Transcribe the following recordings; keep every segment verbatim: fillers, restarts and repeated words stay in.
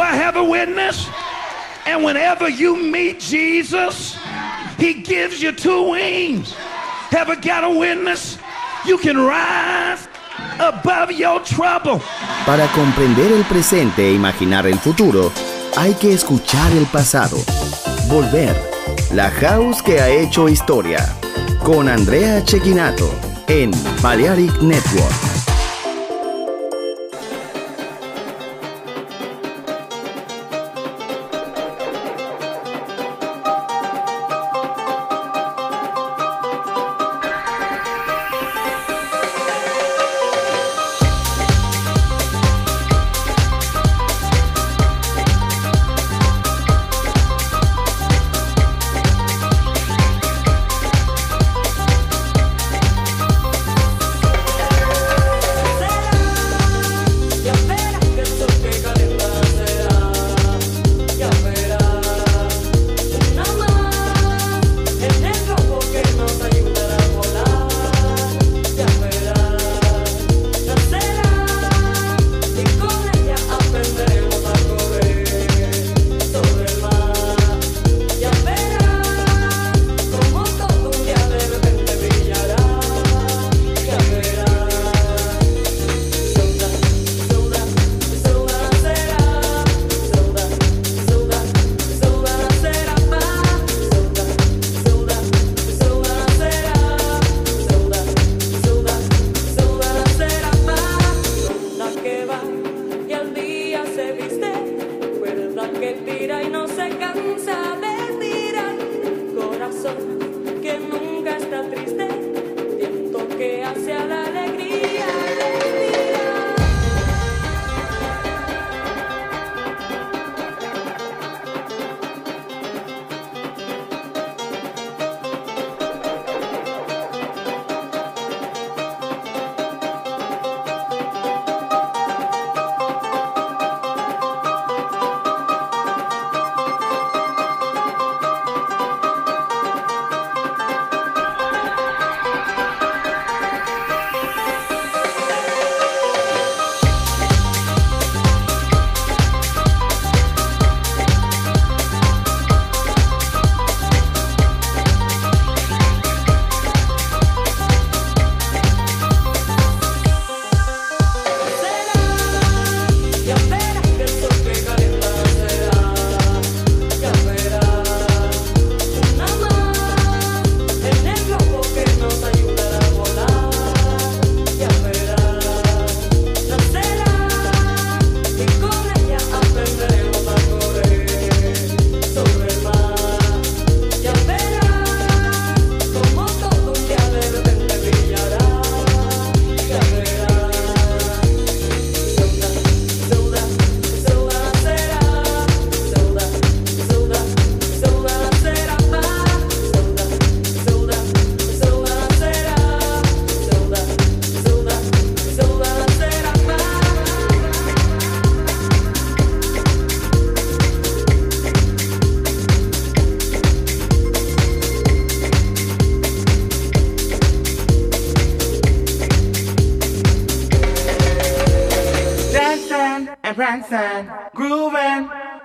I have a witness? And whenever you meet Jesus, he gives you two wings. Ever got a witness? You can rise above your trouble. Para comprender el presente e imaginar el futuro, hay que escuchar el pasado. Volver, la house que ha hecho historia, con Andrea Cecchinato en Balearic Network.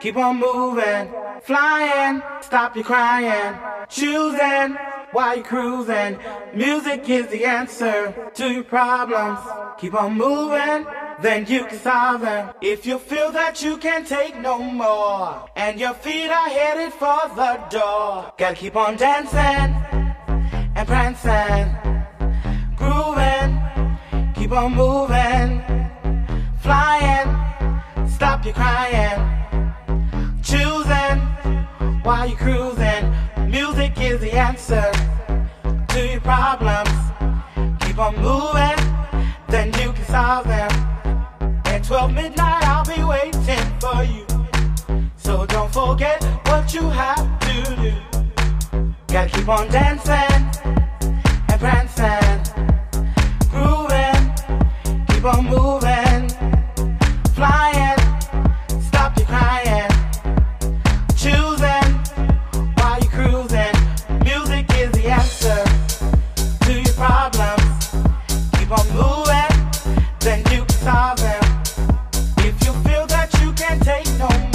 Keep on moving, flying, stop your crying, choosing while you're cruising. Music is the answer to your problems. Keep on moving, then you can solve them. If you feel that you can't take no more, and your feet are headed for the door, gotta keep on dancing and prancing, grooving, keep on moving, flying, stop your crying. Choosing while you're cruising, music is the answer to your problems. Keep on moving, then you can solve them. At twelve midnight I'll be waiting for you, so don't forget what you have to do. Gotta keep on dancing and prancing, grooving, keep on moving, flying, stop your crying. Choosing while you're cruising, music is the answer to your problems. Keep on moving, then you can solve them. If you feel that you can't take no more.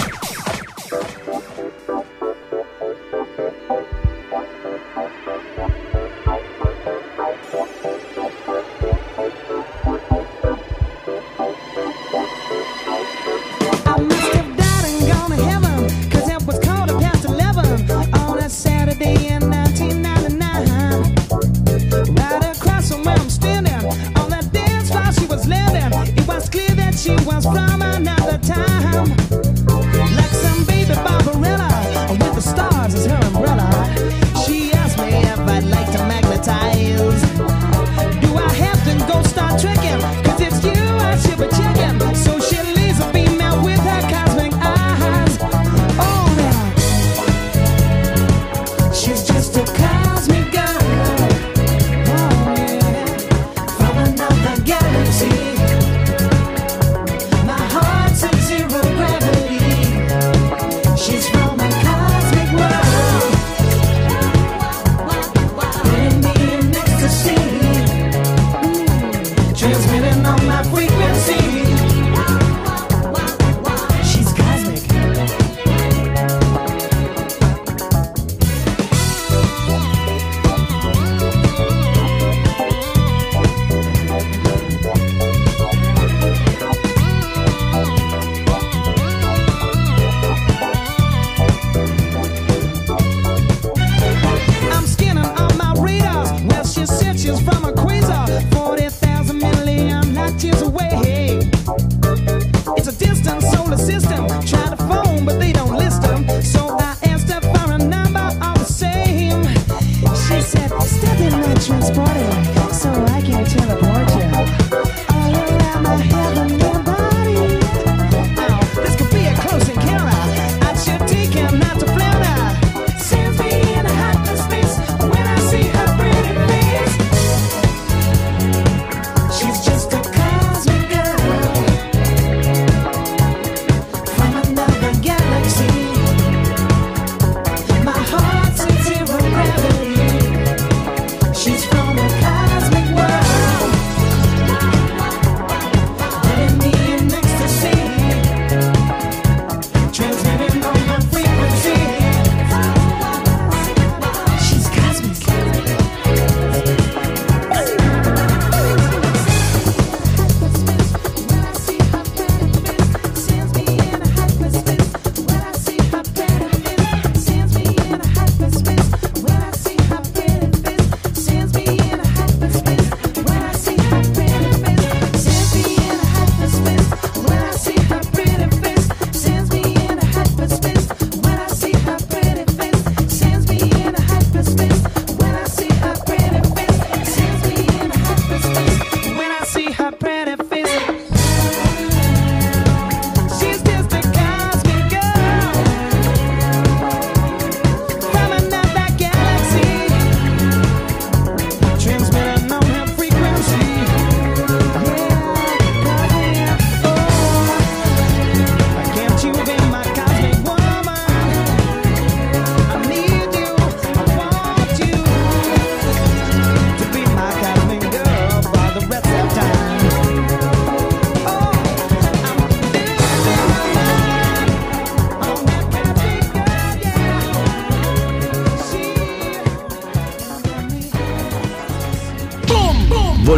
She was clear that she was from another time.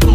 boom.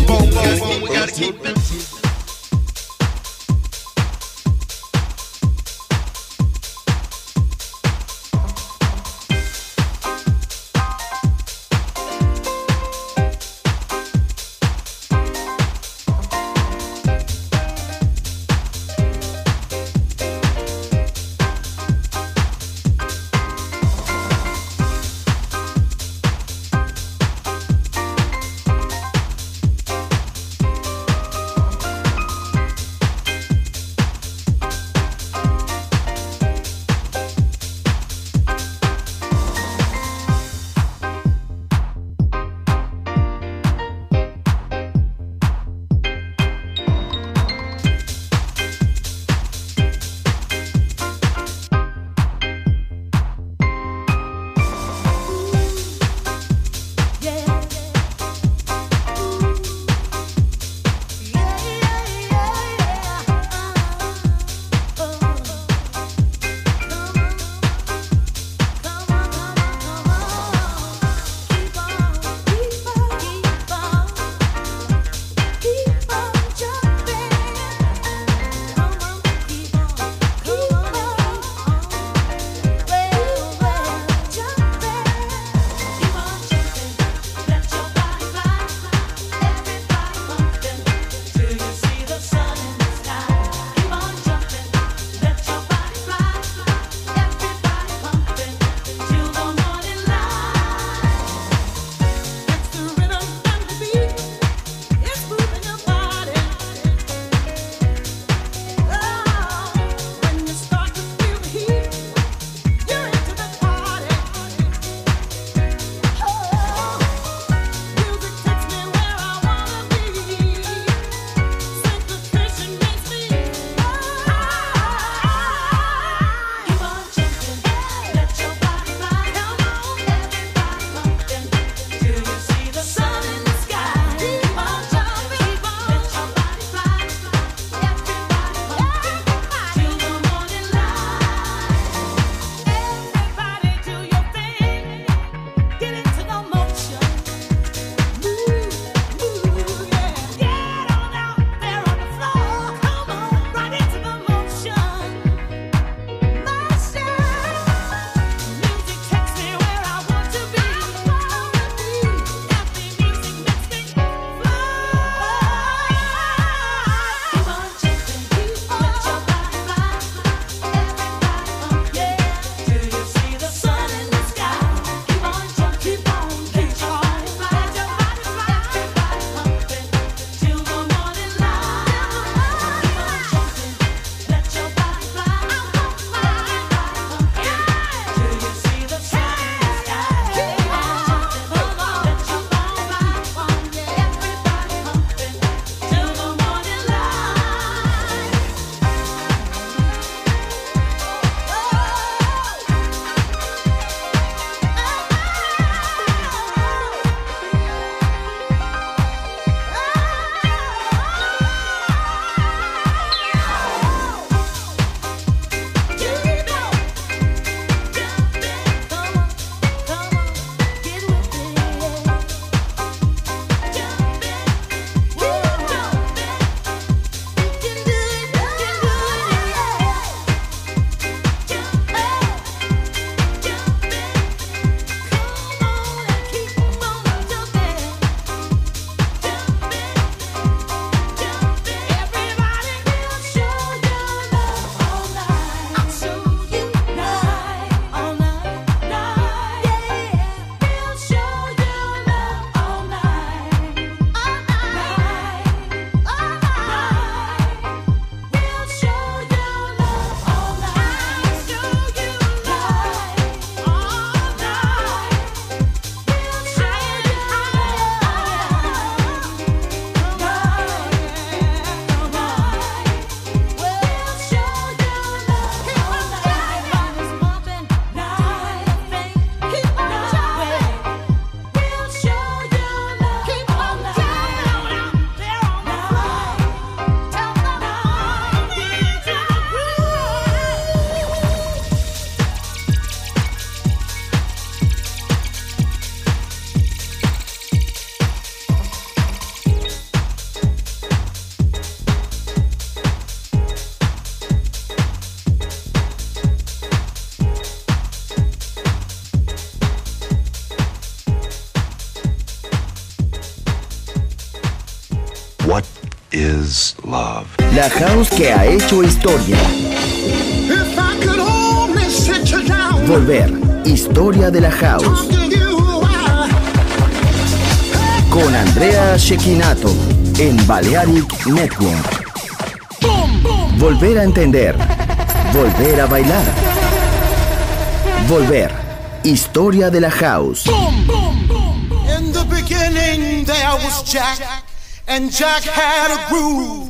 What is love? La house que ha hecho historia. If I could only sit you down. Volver, historia de la house. Con Andrea Cecchinato en Balearic Network. Boom, boom. Volver a entender. Volver a bailar. Volver, historia de la house. Boom, boom, boom, boom. In the beginning there was Jack. And Jack had a groove,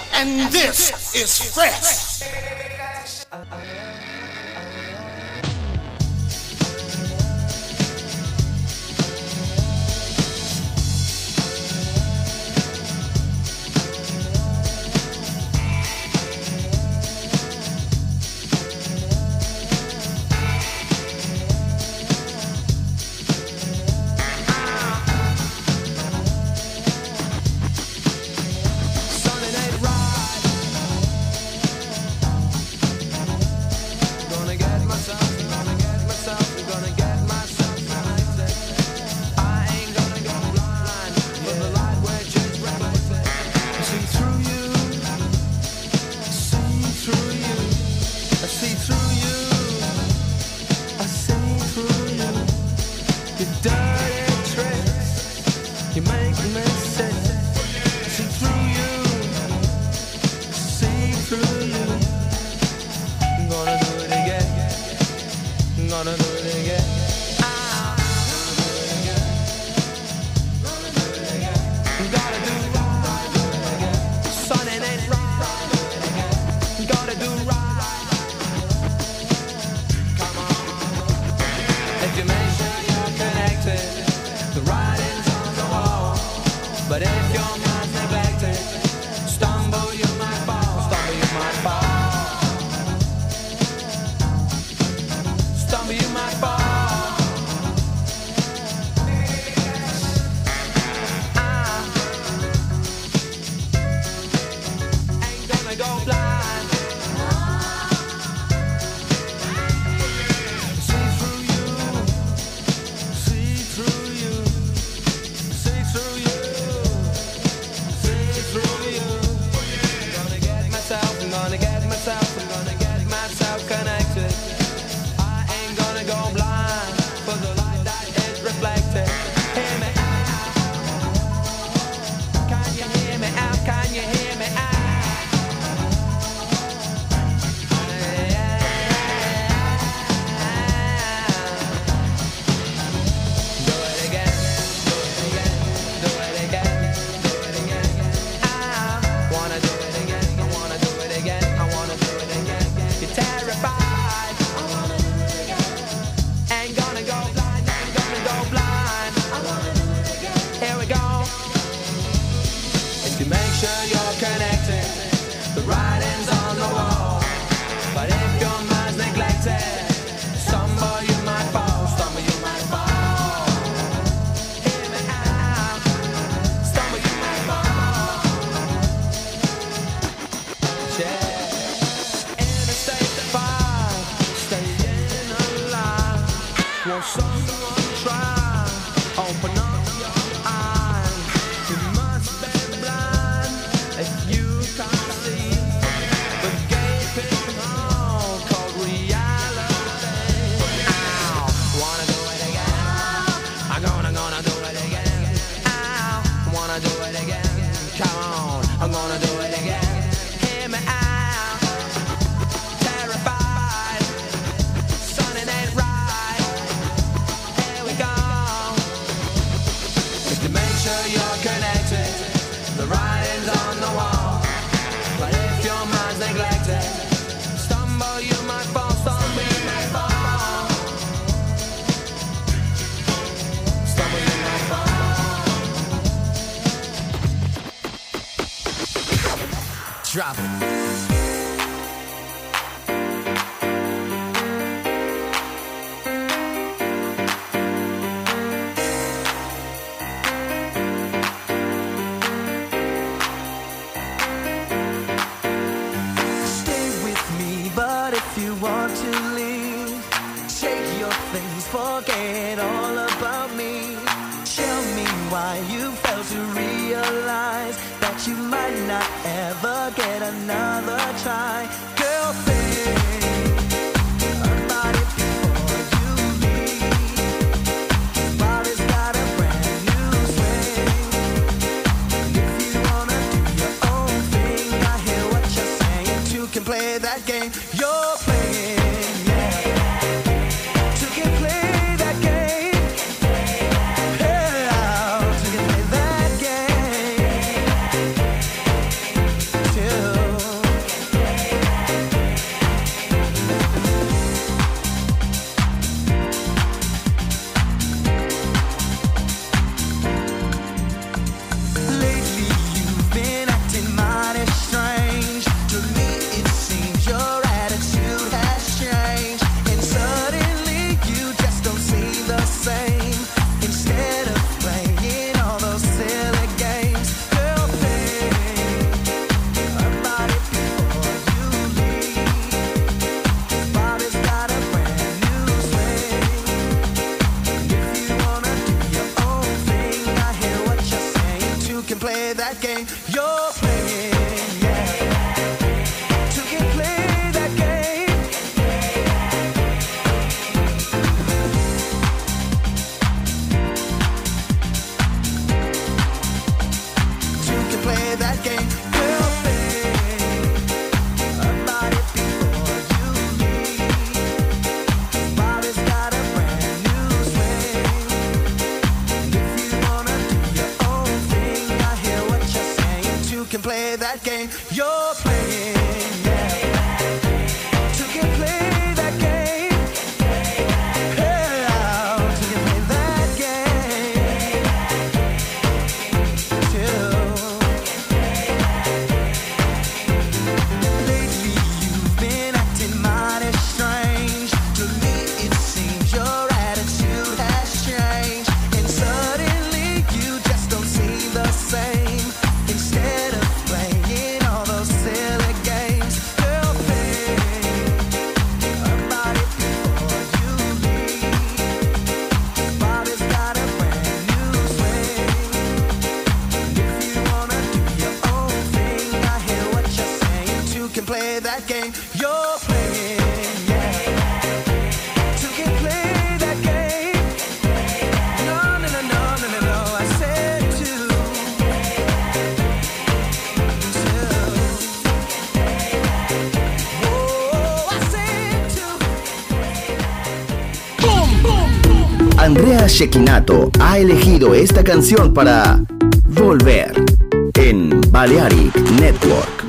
And this is fresh. try. Girl, think about it before you leave. Body's got a brand new swing. If you wanna do your own thing, I hear what you're saying. Two can play that game you're playing. Andrea Cecchinato ha elegido esta canción para Volver en Balearic Network.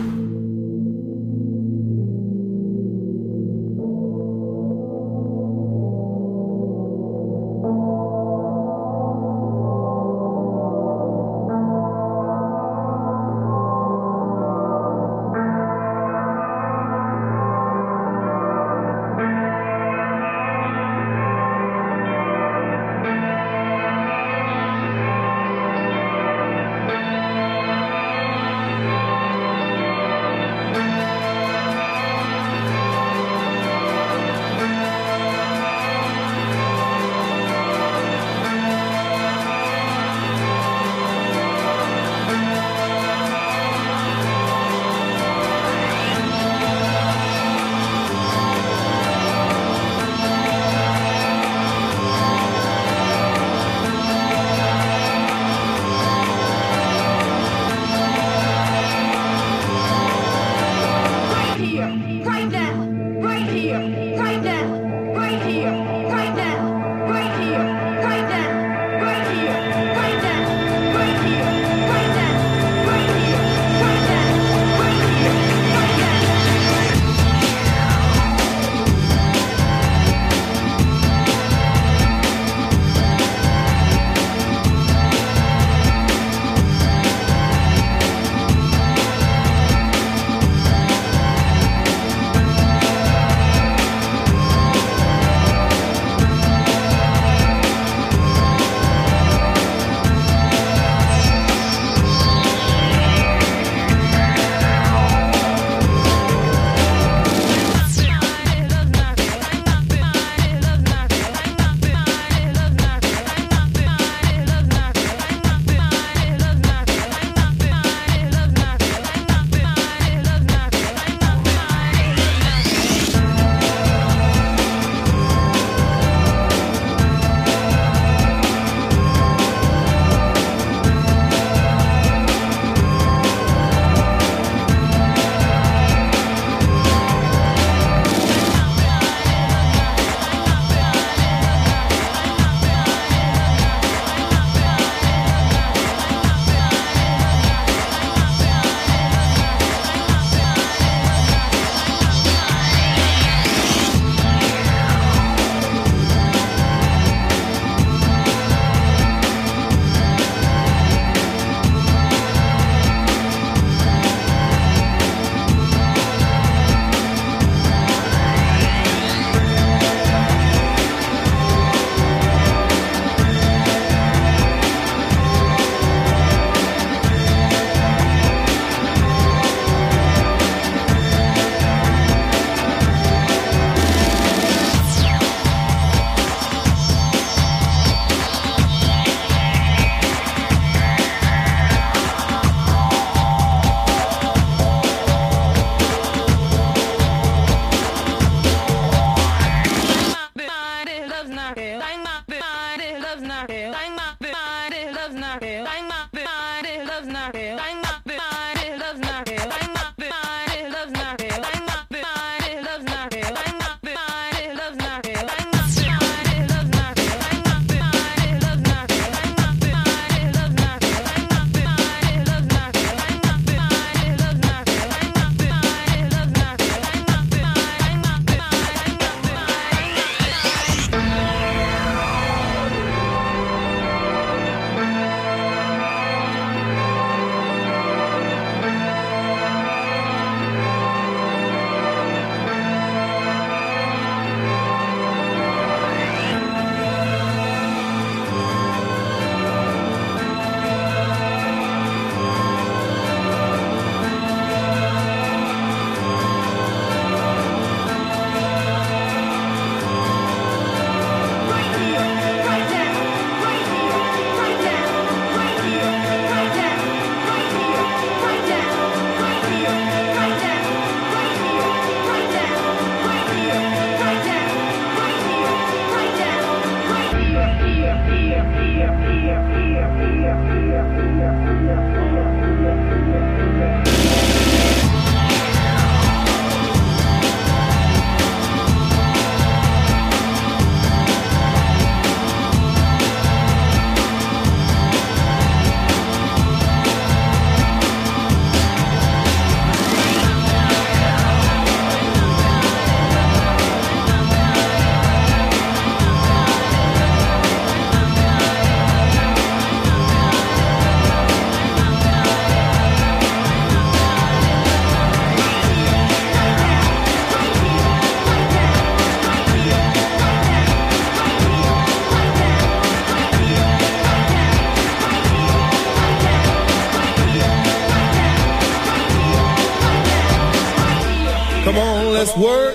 Come on, let's work.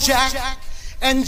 Jack, and